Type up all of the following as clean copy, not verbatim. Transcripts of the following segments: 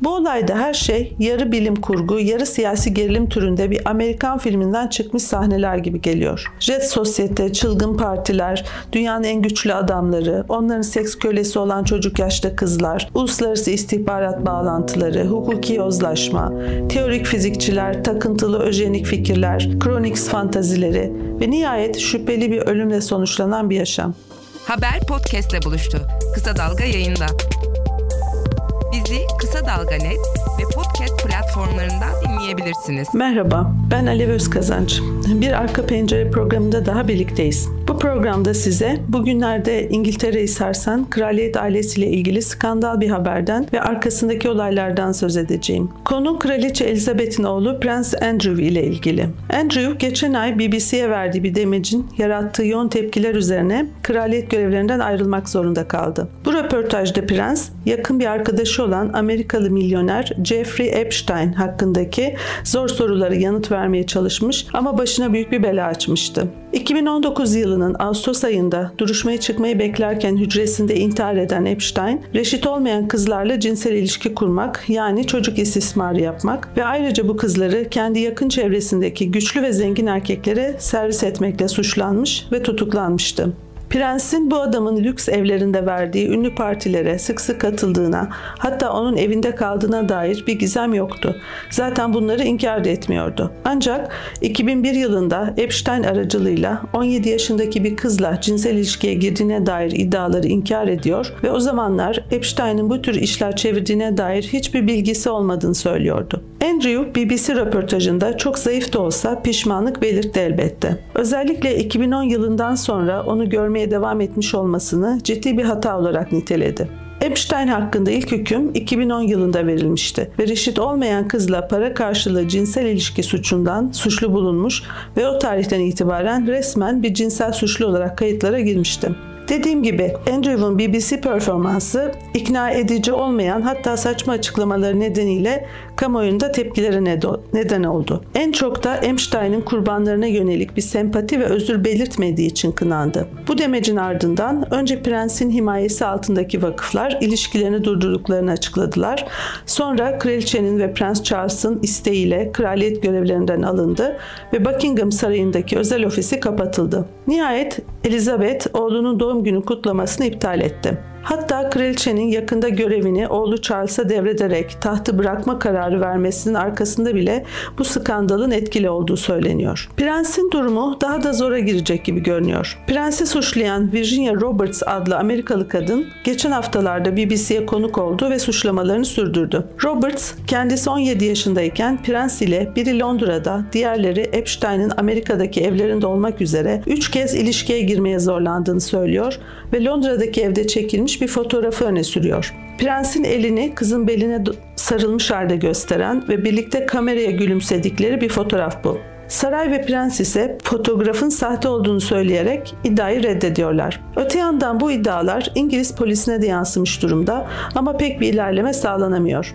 Bu olayda her şey yarı bilim kurgu, yarı siyasi gerilim türünde bir Amerikan filminden çıkmış sahneler gibi geliyor. Jet sosyete, çılgın partiler, dünyanın en güçlü adamları, onların seks kölesi olan çocuk yaşta kızlar, uluslararası istihbarat bağlantıları, hukuki yozlaşma, teorik fizikçiler, takıntılı öjenik fikirler, Cryonics fantazileri ve nihayet şüpheli bir ölümle sonuçlanan bir yaşam. Haber podcast'le buluştu. Kısa Dalga yayında. Bizi Kısa Dalga Net ve podcast platformlarından dinleyebilirsiniz. Merhaba, ben Alev Özkazanç. Bir Arka Pencere programında daha birlikteyiz. Bu programda size bugünlerde İngiltere'yi sarsan kraliyet ailesiyle ilgili skandal bir haberden ve arkasındaki olaylardan söz edeceğim. Konu Kraliçe Elizabeth'in oğlu Prince Andrew ile ilgili. Andrew geçen ay BBC'ye verdiği bir demecin yarattığı yoğun tepkiler üzerine kraliyet görevlerinden ayrılmak zorunda kaldı. Bu röportajda prens, yakın bir arkadaşı olan Amerikalı milyoner Jeffrey Epstein hakkındaki zor soruları yanıt vermeye çalışmış ama başına büyük bir bela açmıştı. 2019 yılının Ağustos ayında duruşmaya çıkmayı beklerken hücresinde intihar eden Epstein, reşit olmayan kızlarla cinsel ilişki kurmak, yani çocuk istismarı yapmak ve ayrıca bu kızları kendi yakın çevresindeki güçlü ve zengin erkeklere servis etmekle suçlanmış ve tutuklanmıştı. Prensin bu adamın lüks evlerinde verdiği ünlü partilere sık sık katıldığına, hatta onun evinde kaldığına dair bir gizem yoktu. Zaten bunları inkar da etmiyordu. Ancak 2001 yılında Epstein aracılığıyla 17 yaşındaki bir kızla cinsel ilişkiye girdiğine dair iddiaları inkar ediyor ve o zamanlar Epstein'in bu tür işler çevirdiğine dair hiçbir bilgisi olmadığını söylüyordu. Andrew, BBC röportajında çok zayıf da olsa pişmanlık belirtti elbette. Özellikle 2010 yılından sonra onu görmeye devam etmiş olmasını ciddi bir hata olarak niteledi. Epstein hakkında ilk hüküm 2010 yılında verilmişti ve reşit olmayan kızla para karşılığı cinsel ilişki suçundan suçlu bulunmuş ve o tarihten itibaren resmen bir cinsel suçlu olarak kayıtlara girmişti. Dediğim gibi Andrew'un BBC performansı ikna edici olmayan, hatta saçma açıklamaları nedeniyle kamuoyunda tepkilere neden oldu. En çok da Epstein'in kurbanlarına yönelik bir sempati ve özür belirtmediği için kınandı. Bu demecin ardından önce prensin himayesi altındaki vakıflar ilişkilerini durdurduklarını açıkladılar. Sonra kraliçenin ve Prens Charles'ın isteğiyle kraliyet görevlerinden alındı ve Buckingham Sarayı'ndaki özel ofisi kapatıldı. Nihayet Elizabeth oğlunun doğum günü kutlamasını iptal etti. Hatta kraliçenin yakında görevini oğlu Charles'a devrederek tahtı bırakma kararı vermesinin arkasında bile bu skandalın etkili olduğu söyleniyor. Prensin durumu daha da zora girecek gibi görünüyor. Prensi suçlayan Virginia Roberts adlı Amerikalı kadın geçen haftalarda BBC'ye konuk oldu ve suçlamalarını sürdürdü. Roberts, kendisi 17 yaşındayken Prens ile biri Londra'da, diğerleri Epstein'in Amerika'daki evlerinde olmak üzere 3 kez ilişkiye girmeye zorlandığını söylüyor ve Londra'daki evde çekilmiş bir fotoğrafı öne sürüyor. Prensin elini kızın beline sarılmış halde gösteren ve birlikte kameraya gülümsedikleri bir fotoğraf bu. Saray ve prens ise fotoğrafın sahte olduğunu söyleyerek iddiayı reddediyorlar. Öte yandan bu iddialar İngiliz polisine de yansımış durumda ama pek bir ilerleme sağlanamıyor.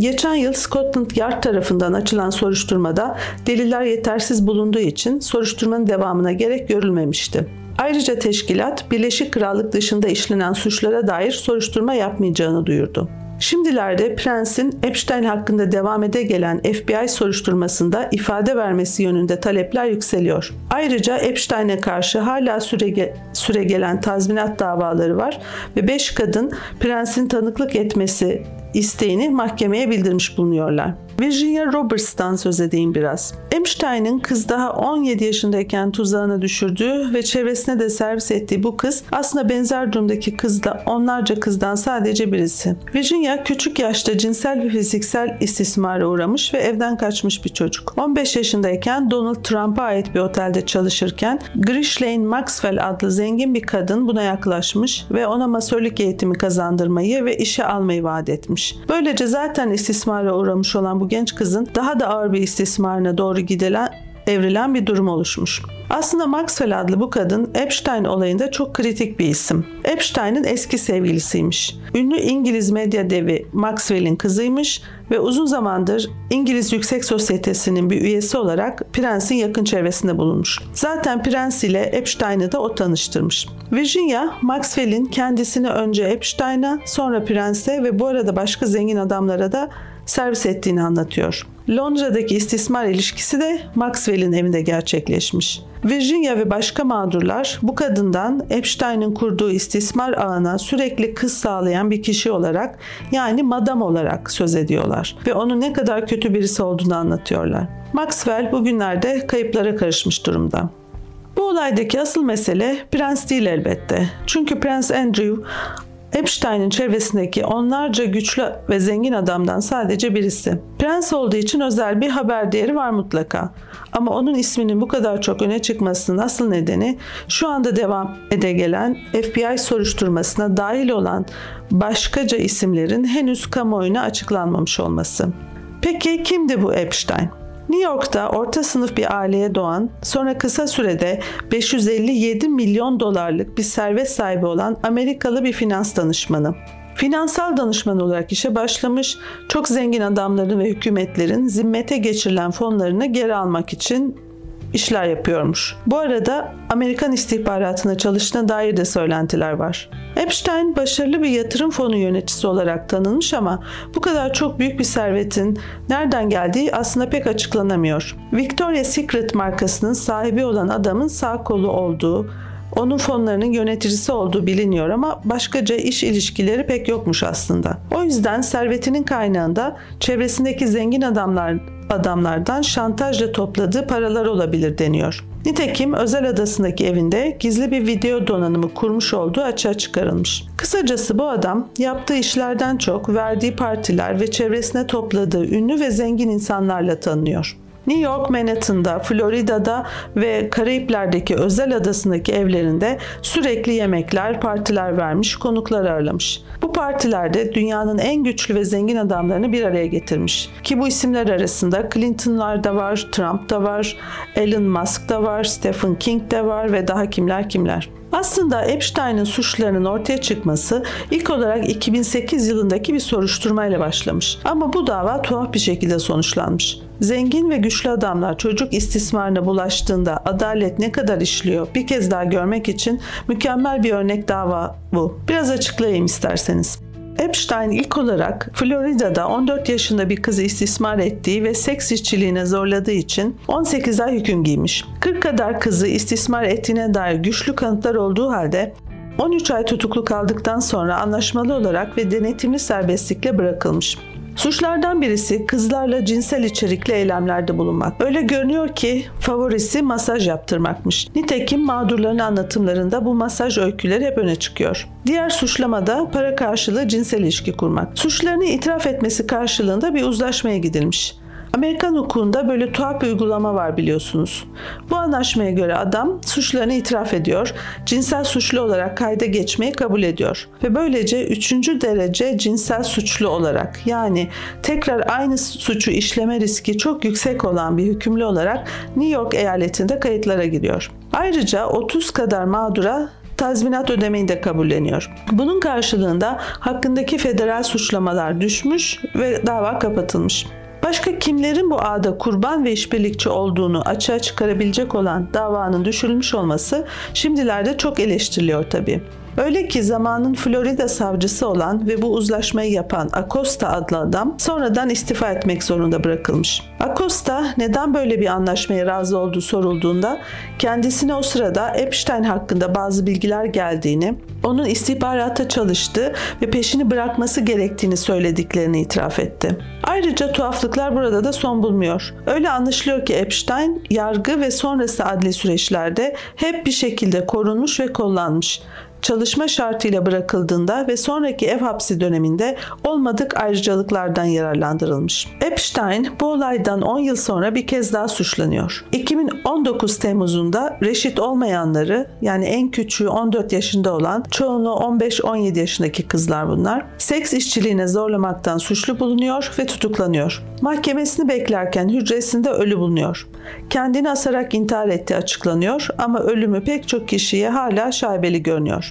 Geçen yıl Scotland Yard tarafından açılan soruşturmada deliller yetersiz bulunduğu için soruşturmanın devamına gerek görülmemişti. Ayrıca teşkilat, Birleşik Krallık dışında işlenen suçlara dair soruşturma yapmayacağını duyurdu. Şimdilerde Prensin Epstein hakkında devam ede gelen FBI soruşturmasında ifade vermesi yönünde talepler yükseliyor. Ayrıca Epstein'e karşı hala süregelen tazminat davaları var ve 5 kadın Prensin tanıklık etmesi isteğini mahkemeye bildirmiş bulunuyorlar. Virginia Roberts'tan söz edeyim biraz. Epstein'in kız daha 17 yaşındayken tuzağına düşürdüğü ve çevresine de servis ettiği bu kız aslında benzer durumdaki kızla onlarca kızdan sadece birisi. Virginia küçük yaşta cinsel ve fiziksel istismara uğramış ve evden kaçmış bir çocuk. 15 yaşındayken Donald Trump'a ait bir otelde çalışırken Ghislaine Maxwell adlı zengin bir kadın buna yaklaşmış ve ona masörlük eğitimi kazandırmayı ve işe almayı vaat etmiş. Böylece zaten istismara uğramış olan bu genç kızın daha da ağır bir istismarına doğru evrilen bir durum oluşmuş. Aslında Maxwell adlı bu kadın Epstein olayında çok kritik bir isim. Epstein'in eski sevgilisiymiş. Ünlü İngiliz medya devi Maxwell'in kızıymış ve uzun zamandır İngiliz Yüksek Sosyetesi'nin bir üyesi olarak Prence'in yakın çevresinde bulunmuş. Zaten Prince ile Epstein'ı da o tanıştırmış. Virginia, Maxwell'in kendisini önce Epstein'a, sonra Prince'e ve bu arada başka zengin adamlara da servis ettiğini anlatıyor. Londra'daki istismar ilişkisi de Maxwell'in evinde gerçekleşmiş. Virginia ve başka mağdurlar bu kadından Epstein'in kurduğu istismar ağına sürekli kız sağlayan bir kişi olarak, yani madam olarak söz ediyorlar ve onun ne kadar kötü birisi olduğunu anlatıyorlar. Maxwell bugünlerde kayıplara karışmış durumda. Bu olaydaki asıl mesele Prens değil elbette. Çünkü Prince Andrew, Epstein'in çevresindeki onlarca güçlü ve zengin adamdan sadece birisi. Prens olduğu için özel bir haber değeri var mutlaka. Ama onun isminin bu kadar çok öne çıkmasının asıl nedeni şu anda devam ede gelen FBI soruşturmasına dahil olan başkaca isimlerin henüz kamuoyuna açıklanmamış olması. Peki kimdi bu Epstein? New York'ta orta sınıf bir aileye doğan, sonra kısa sürede 557 milyon dolarlık bir servet sahibi olan Amerikalı bir finans danışmanı. Finansal danışman olarak işe başlamış, çok zengin adamların ve hükümetlerin zimmete geçirilen fonlarını geri almak için işler yapıyormuş. Bu arada Amerikan istihbaratına çalıştığına dair de söylentiler var. Epstein başarılı bir yatırım fonu yöneticisi olarak tanınmış ama bu kadar çok büyük bir servetin nereden geldiği aslında pek açıklanamıyor. Victoria Secret markasının sahibi olan adamın sağ kolu olduğu, onun fonlarının yöneticisi olduğu biliniyor ama başkaca iş ilişkileri pek yokmuş aslında. O yüzden servetinin kaynağında çevresindeki zengin adamlardan şantajla topladığı paralar olabilir deniyor. Nitekim özel adasındaki evinde gizli bir video donanımı kurmuş olduğu açığa çıkarılmış. Kısacası bu adam yaptığı işlerden çok verdiği partiler ve çevresine topladığı ünlü ve zengin insanlarla tanınıyor. New York, Manhattan'da, Florida'da ve Karayipler'deki özel adasındaki evlerinde sürekli yemekler, partiler vermiş, konukları ağırlamış. Bu partilerde dünyanın en güçlü ve zengin adamlarını bir araya getirmiş. Ki bu isimler arasında Clinton'lar da var, Trump da var, Elon Musk da var, Stephen King de var ve daha kimler. Aslında Epstein'in suçlarının ortaya çıkması ilk olarak 2008 yılındaki bir soruşturmayla başlamış. Ama bu dava tuhaf bir şekilde sonuçlanmış. Zengin ve güçlü adamlar çocuk istismarına bulaştığında adalet ne kadar işliyor bir kez daha görmek için mükemmel bir örnek dava bu. Biraz açıklayayım isterseniz. Epstein ilk olarak Florida'da 14 yaşında bir kızı istismar ettiği ve seks işçiliğine zorladığı için 18 ay hüküm giymiş. 40 kadar kızı istismar ettiğine dair güçlü kanıtlar olduğu halde 13 ay tutuklu kaldıktan sonra anlaşmalı olarak ve denetimli serbestlikle bırakılmış. Suçlardan birisi kızlarla cinsel içerikli eylemlerde bulunmak. Öyle görünüyor ki favorisi masaj yaptırmakmış. Nitekim mağdurların anlatımlarında bu masaj öyküleri hep öne çıkıyor. Diğer suçlamada para karşılığı cinsel ilişki kurmak. Suçlarını itiraf etmesi karşılığında bir uzlaşmaya gidilmiş. Amerikan hukukunda böyle tuhaf bir uygulama var biliyorsunuz. Bu anlaşmaya göre adam suçlarını itiraf ediyor, cinsel suçlu olarak kayda geçmeyi kabul ediyor ve böylece 3. derece cinsel suçlu olarak, yani tekrar aynı suçu işleme riski çok yüksek olan bir hükümlü olarak New York eyaletinde kayıtlara giriyor. Ayrıca 30 kadar mağdura tazminat ödemeyi de kabulleniyor. Bunun karşılığında hakkındaki federal suçlamalar düşmüş ve dava kapatılmış. Başka kimlerin bu ağda kurban ve işbirlikçi olduğunu açığa çıkarabilecek olan davanın düşürülmüş olması şimdilerde çok eleştiriliyor tabii. Öyle ki zamanın Florida savcısı olan ve bu uzlaşmayı yapan Acosta adlı adam sonradan istifa etmek zorunda bırakılmış. Acosta neden böyle bir anlaşmaya razı olduğu sorulduğunda kendisine o sırada Epstein hakkında bazı bilgiler geldiğini, onun istihbarata çalıştığı ve peşini bırakması gerektiğini söylediklerini itiraf etti. Ayrıca tuhaflıklar burada da son bulmuyor. Öyle anlaşılıyor ki Epstein yargı ve sonrası adli süreçlerde hep bir şekilde korunmuş ve kollanmış. çalışma şartıyla bırakıldığında ve sonraki ev hapsi döneminde olmadık ayrıcalıklardan yararlandırılmış. Epstein bu olaydan 10 yıl sonra bir kez daha suçlanıyor. 2019 Temmuz'unda reşit olmayanları, yani en küçüğü 14 yaşında olan, çoğunluğu 15-17 yaşındaki kızlar bunlar, seks işçiliğine zorlamaktan suçlu bulunuyor ve tutuklanıyor. Mahkemesini beklerken hücresinde ölü bulunuyor. Kendini asarak intihar ettiği açıklanıyor ama ölümü pek çok kişiye hala şaibeli görünüyor.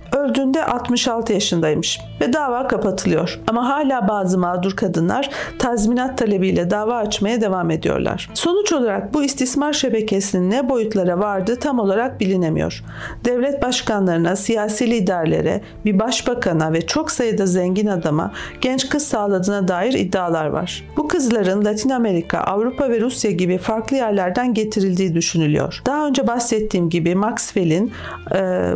Öldüğünde 66 yaşındaymış ve dava kapatılıyor. Ama hala bazı mağdur kadınlar tazminat talebiyle dava açmaya devam ediyorlar. Sonuç olarak bu istismar şebekesinin ne boyutlara vardığı tam olarak bilinemiyor. Devlet başkanlarına, siyasi liderlere, bir başbakana ve çok sayıda zengin adama genç kız sağladığına dair iddialar var. Bu kızların Latin Amerika, Avrupa ve Rusya gibi farklı yerlerden getirildiği düşünülüyor. Daha önce bahsettiğim gibi Maxwell'in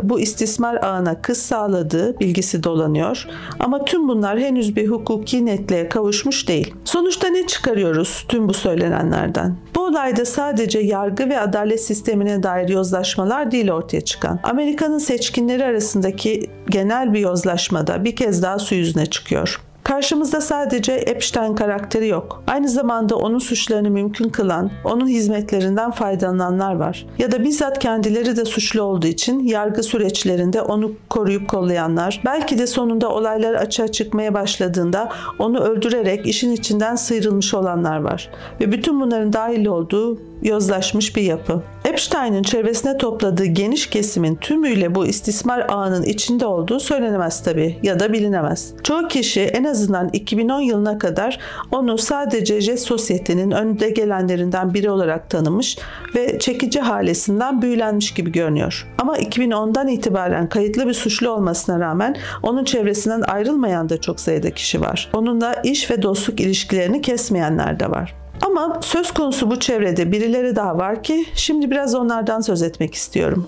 bu istismar ağına kız sağladığı bilgisi dolanıyor ama tüm bunlar henüz bir hukuki netliğe kavuşmuş değil. Sonuçta ne çıkarıyoruz tüm bu söylenenlerden? Bu olayda sadece yargı ve adalet sistemine dair yozlaşmalar değil ortaya çıkan. Amerika'nın seçkinleri arasındaki genel bir yozlaşmada bir kez daha su yüzüne çıkıyor. Karşımızda sadece Epstein karakteri yok. Aynı zamanda onun suçlarını mümkün kılan, onun hizmetlerinden faydalananlar var. Ya da bizzat kendileri de suçlu olduğu için yargı süreçlerinde onu koruyup kollayanlar, belki de sonunda olaylar açığa çıkmaya başladığında onu öldürerek işin içinden sıyrılmış olanlar var. Ve bütün bunların dahil olduğu yozlaşmış bir yapı. Epstein'in çevresine topladığı geniş kesimin tümüyle bu istismar ağının içinde olduğu söylenemez tabii ya da bilinemez. Çoğu kişi en azından 2010 yılına kadar onu sadece jest sosyetenin önde gelenlerinden biri olarak tanımış ve çekici halesinden büyülenmiş gibi görünüyor. Ama 2010'dan itibaren kayıtlı bir suçlu olmasına rağmen onun çevresinden ayrılmayan da çok sayıda kişi var. Onunla iş ve dostluk ilişkilerini kesmeyenler de var. Ama söz konusu bu çevrede birileri daha var ki şimdi biraz onlardan söz etmek istiyorum.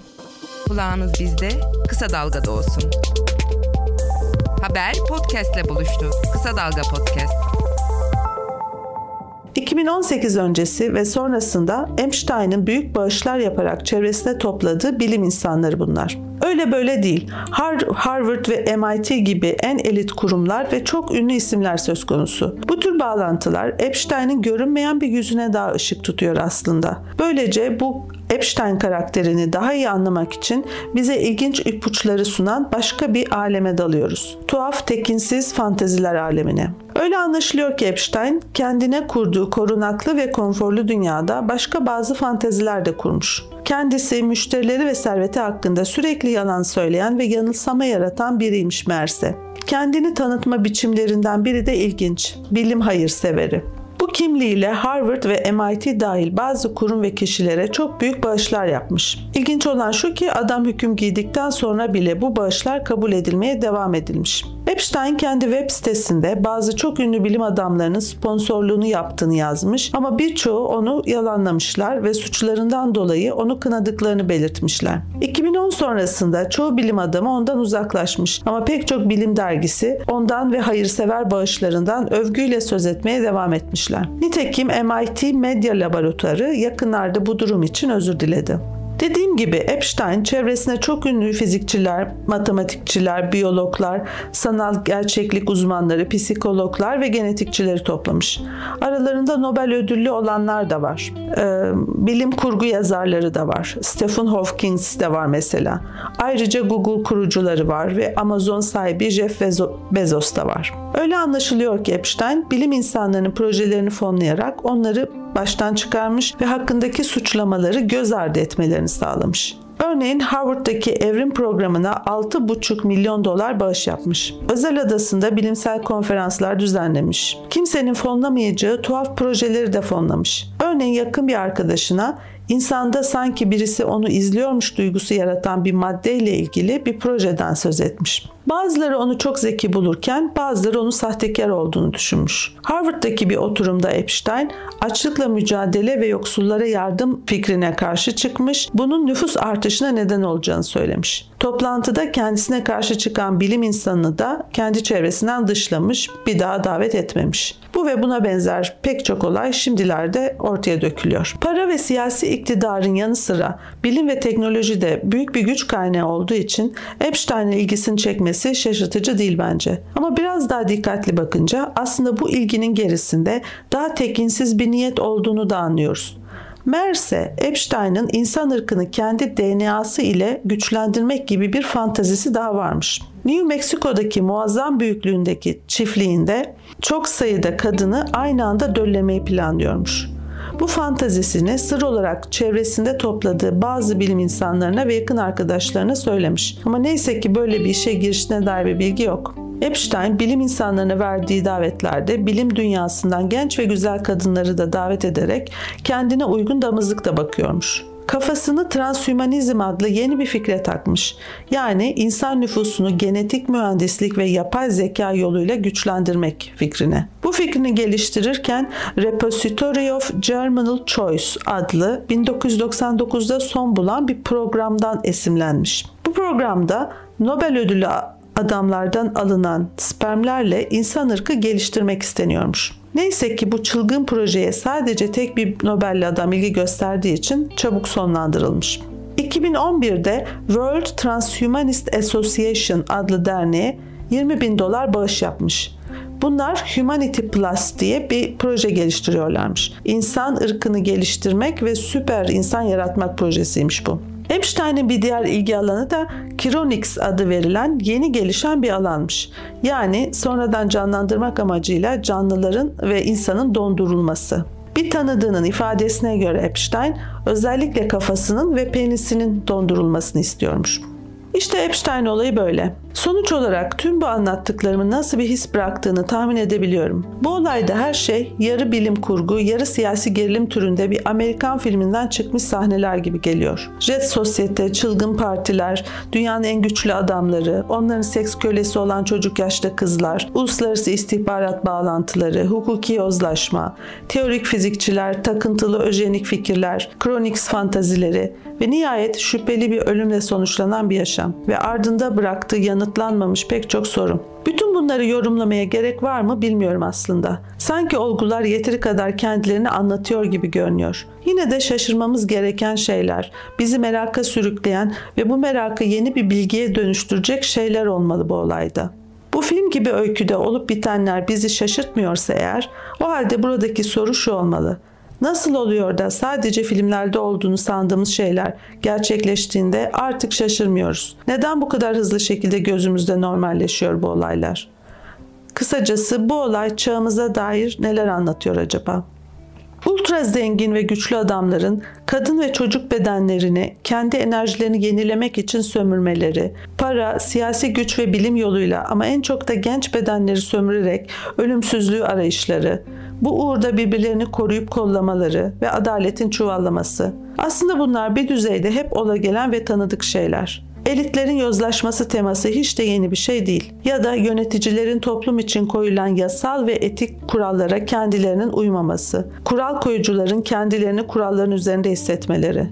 Kulağınız bizde, Kısa Dalga'da olsun. Haber podcast'le buluştu. Kısa Dalga Podcast. 2018 öncesi ve sonrasında Epstein'in büyük bağışlar yaparak çevresine topladığı bilim insanları bunlar. Öyle böyle değil. Harvard ve MIT gibi en elit kurumlar ve çok ünlü isimler söz konusu. Bu tür bağlantılar Epstein'in görünmeyen bir yüzüne daha ışık tutuyor aslında. Böylece bu Epstein karakterini daha iyi anlamak için bize ilginç ipuçları sunan başka bir aleme dalıyoruz. Tuhaf, tekinsiz fanteziler alemine. Öyle anlaşılıyor ki Epstein kendine kurduğu korunaklı ve konforlu dünyada başka bazı fanteziler de kurmuş. Kendisi müşterileri ve serveti hakkında sürekli yalan söyleyen ve yanılsama yaratan biriymiş meğerse. Kendini tanıtma biçimlerinden biri de ilginç. Bilim hayırseveri. Bu kimliğiyle Harvard ve MIT dahil bazı kurum ve kişilere çok büyük bağışlar yapmış. İlginç olan şu ki adam hüküm giydikten sonra bile bu bağışlar kabul edilmeye devam edilmiş. Epstein kendi web sitesinde bazı çok ünlü bilim adamlarının sponsorluğunu yaptığını yazmış ama birçoğu onu yalanlamışlar ve suçlarından dolayı onu kınadıklarını belirtmişler. 2010 sonrasında çoğu bilim adamı ondan uzaklaşmış ama pek çok bilim dergisi ondan ve hayırsever bağışlarından övgüyle söz etmeye devam etmişler. Nitekim MIT Medya Laboratuvarı yakınlarda bu durum için özür diledi. Dediğim gibi Epstein çevresine çok ünlü fizikçiler, matematikçiler, biyologlar, sanal gerçeklik uzmanları, psikologlar ve genetikçileri toplamış. Aralarında Nobel ödüllü olanlar da var. Bilim kurgu yazarları da var. Stephen Hawking de var mesela. Ayrıca Google kurucuları var ve Amazon sahibi Jeff Bezos da var. Öyle anlaşılıyor ki Epstein bilim insanlarının projelerini fonlayarak onları baştan çıkarmış ve hakkındaki suçlamaları göz ardı etmelerini sağlamış. Örneğin Harvard'daki evrim programına $6,5 milyon bağış yapmış. Özel adasında bilimsel konferanslar düzenlemiş. Kimsenin fonlamayacağı tuhaf projeleri de fonlamış. Örneğin yakın bir arkadaşına insanda sanki birisi onu izliyormuş duygusu yaratan bir maddeyle ilgili bir projeden söz etmiş. Bazıları onu çok zeki bulurken bazıları onu sahtekar olduğunu düşünmüş. Harvard'daki bir oturumda Epstein, açlıkla mücadele ve yoksullara yardım fikrine karşı çıkmış, bunun nüfus artışına neden olacağını söylemiş. Toplantıda kendisine karşı çıkan bilim insanını da kendi çevresinden dışlamış, bir daha davet etmemiş. Bu ve buna benzer pek çok olay şimdilerde ortaya dökülüyor. Para ve siyasi iktidarın yanı sıra bilim ve teknoloji de büyük bir güç kaynağı olduğu için Epstein'le ilgisini çekmesi şaşırtıcı değil bence. Ama biraz daha dikkatli bakınca aslında bu ilginin gerisinde daha tekinsiz bir niyet olduğunu da anlıyoruz. Meğerse Epstein'ın insan ırkını kendi DNA'sı ile güçlendirmek gibi bir fantazisi daha varmış. New Mexico'daki muazzam büyüklüğündeki çiftliğinde çok sayıda kadını aynı anda döllemeyi planlıyormuş. Bu fantazisini sır olarak çevresinde topladığı bazı bilim insanlarına ve yakın arkadaşlarına söylemiş. Ama neyse ki böyle bir işe girişine dair bir bilgi yok. Epstein bilim insanlarına verdiği davetlerde bilim dünyasından genç ve güzel kadınları da davet ederek kendine uygun damızlıkta bakıyormuş. Kafasını transhümanizm adlı yeni bir fikre takmış. Yani insan nüfusunu genetik mühendislik ve yapay zeka yoluyla güçlendirmek fikrine. Bu fikrini geliştirirken Repository of Germinal Choice adlı 1999'da son bulan bir programdan esinlenmiş. Bu programda Nobel ödülü adamlardan alınan spermlerle insan ırkı geliştirmek isteniyormuş. Neyse ki bu çılgın projeye sadece tek bir Nobel'li adam ilgi gösterdiği için çabuk sonlandırılmış. 2011'de World Transhumanist Association adlı derneğe $20.000 bağış yapmış. Bunlar Humanity Plus diye bir proje geliştiriyorlarmış. İnsan ırkını geliştirmek ve süper insan yaratmak projesiymiş bu. Epstein'in bir diğer ilgi alanı da Cryonics adı verilen yeni gelişen bir alanmış. Yani sonradan canlandırmak amacıyla canlıların ve insanın dondurulması. Bir tanıdığının ifadesine göre Epstein özellikle kafasının ve penisinin dondurulmasını istiyormuş. İşte Epstein olayı böyle. Sonuç olarak tüm bu anlattıklarımın nasıl bir his bıraktığını tahmin edebiliyorum. Bu olayda her şey yarı bilim kurgu, yarı siyasi gerilim türünde bir Amerikan filminden çıkmış sahneler gibi geliyor. Jet sosyete, çılgın partiler, dünyanın en güçlü adamları, onların seks kölesi olan çocuk yaşta kızlar, uluslararası istihbarat bağlantıları, hukuki yozlaşma, teorik fizikçiler, takıntılı öjenik fikirler, Cryonics fantazileri ve nihayet şüpheli bir ölümle sonuçlanan bir yaşam ve ardında bıraktığı yanıtlanmamış pek çok sorun. Bütün bunları yorumlamaya gerek var mı bilmiyorum aslında. Sanki olgular yeteri kadar kendilerini anlatıyor gibi görünüyor. Yine de şaşırmamız gereken şeyler, bizi meraka sürükleyen ve bu merakı yeni bir bilgiye dönüştürecek şeyler olmalı bu olayda. Bu film gibi öyküde olup bitenler bizi şaşırtmıyorsa eğer, o halde buradaki soru şu olmalı. Nasıl oluyor da sadece filmlerde olduğunu sandığımız şeyler gerçekleştiğinde artık şaşırmıyoruz? Neden bu kadar hızlı şekilde gözümüzde normalleşiyor bu olaylar? Kısacası bu olay çağımıza dair neler anlatıyor acaba? Ultra zengin ve güçlü adamların kadın ve çocuk bedenlerini kendi enerjilerini yenilemek için sömürmeleri, para, siyasi güç ve bilim yoluyla ama en çok da genç bedenleri sömürerek ölümsüzlüğü arayışları, bu uğurda birbirlerini koruyup kollamaları ve adaletin çuvallaması. Aslında bunlar bir düzeyde hep olagelen ve tanıdık şeyler. Elitlerin yozlaşması teması hiç de yeni bir şey değil. Ya da yöneticilerin toplum için koyulan yasal ve etik kurallara kendilerinin uymaması. Kural koyucuların kendilerini kuralların üzerinde hissetmeleri.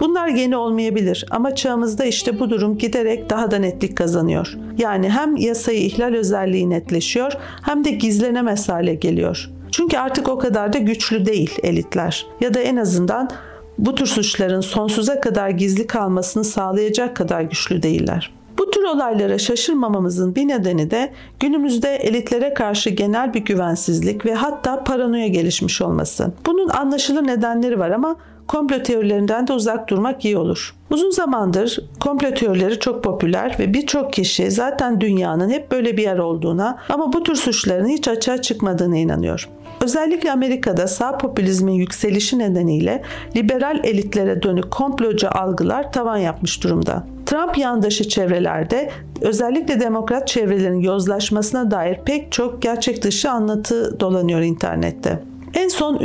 Bunlar yeni olmayabilir ama çağımızda işte bu durum giderek daha da netlik kazanıyor. Yani hem yasayı ihlal özelliği netleşiyor hem de gizlenemez hale geliyor. Çünkü artık o kadar da güçlü değil elitler ya da en azından bu tür suçların sonsuza kadar gizli kalmasını sağlayacak kadar güçlü değiller. Bu tür olaylara şaşırmamamızın bir nedeni de günümüzde elitlere karşı genel bir güvensizlik ve hatta paranoya gelişmiş olması. Bunun anlaşılır nedenleri var ama komplo teorilerinden de uzak durmak iyi olur. Uzun zamandır komplo teorileri çok popüler ve birçok kişi zaten dünyanın hep böyle bir yer olduğuna ama bu tür suçların hiç açığa çıkmadığına inanıyor. Özellikle Amerika'da sağ popülizmin yükselişi nedeniyle liberal elitlere dönük komplocu algılar tavan yapmış durumda. Trump yandaşı çevrelerde özellikle demokrat çevrelerin yozlaşmasına dair pek çok gerçek dışı anlatı dolanıyor internette. En son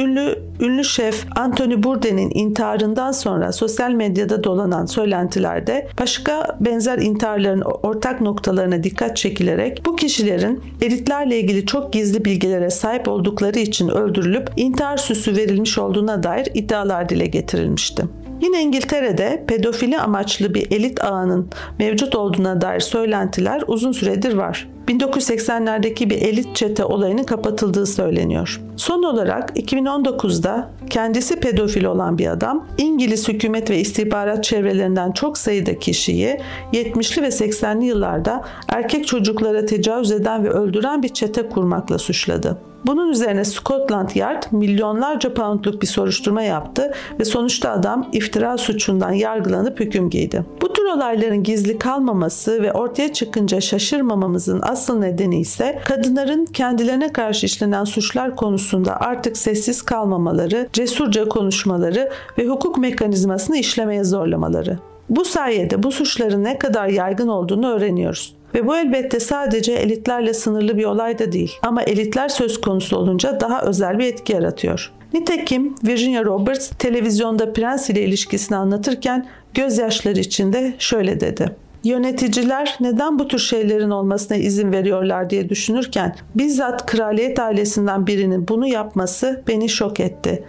ünlü şef Anthony Bourdain'in intiharından sonra sosyal medyada dolanan söylentilerde başka benzer intiharların ortak noktalarına dikkat çekilerek bu kişilerin elitlerle ilgili çok gizli bilgilere sahip oldukları için öldürülüp intihar süsü verilmiş olduğuna dair iddialar dile getirilmişti. Yine İngiltere'de pedofili amaçlı bir elit ağının mevcut olduğuna dair söylentiler uzun süredir var. 1980'lerdeki bir elit çete olayının kapatıldığı söyleniyor. Son olarak 2019'da kendisi pedofil olan bir adam, İngiliz hükümet ve istihbarat çevrelerinden çok sayıda kişiyi 70'li ve 80'li yıllarda erkek çocuklara tecavüz eden ve öldüren bir çete kurmakla suçladı. Bunun üzerine Scotland Yard milyonlarca poundluk bir soruşturma yaptı ve sonuçta adam iftira suçundan yargılanıp hüküm giydi. Bu tür olayların gizli kalmaması ve ortaya çıkınca şaşırmamamızın asıl nedeni ise kadınların kendilerine karşı işlenen suçlar konusunda artık sessiz kalmamaları, cesurca konuşmaları ve hukuk mekanizmasını işlemeye zorlamaları. Bu sayede bu suçların ne kadar yaygın olduğunu öğreniyoruz. Ve bu elbette sadece elitlerle sınırlı bir olay da değil. Ama elitler söz konusu olunca daha özel bir etki yaratıyor. Nitekim Virginia Roberts televizyonda prens ile ilişkisini anlatırken gözyaşları içinde şöyle dedi. Yöneticiler neden bu tür şeylerin olmasına izin veriyorlar diye düşünürken bizzat kraliyet ailesinden birinin bunu yapması beni şok etti.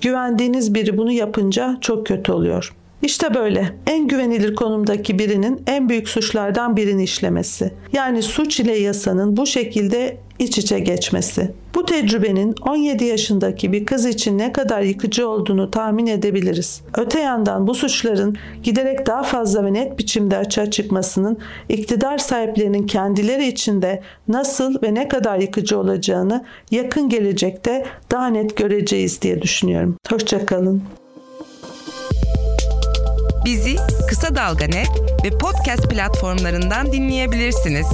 Güvendiğiniz biri bunu yapınca çok kötü oluyor. İşte böyle. En güvenilir konumdaki birinin en büyük suçlardan birini işlemesi. Yani suç ile yasanın bu şekilde iç içe geçmesi. Bu tecrübenin 17 yaşındaki bir kız için ne kadar yıkıcı olduğunu tahmin edebiliriz. Öte yandan bu suçların giderek daha fazla ve net biçimde açığa çıkmasının iktidar sahiplerinin kendileri için de nasıl ve ne kadar yıkıcı olacağını yakın gelecekte daha net göreceğiz diye düşünüyorum. Hoşça kalın. Bizi Kısa Dalga Net ve podcast platformlarından dinleyebilirsiniz.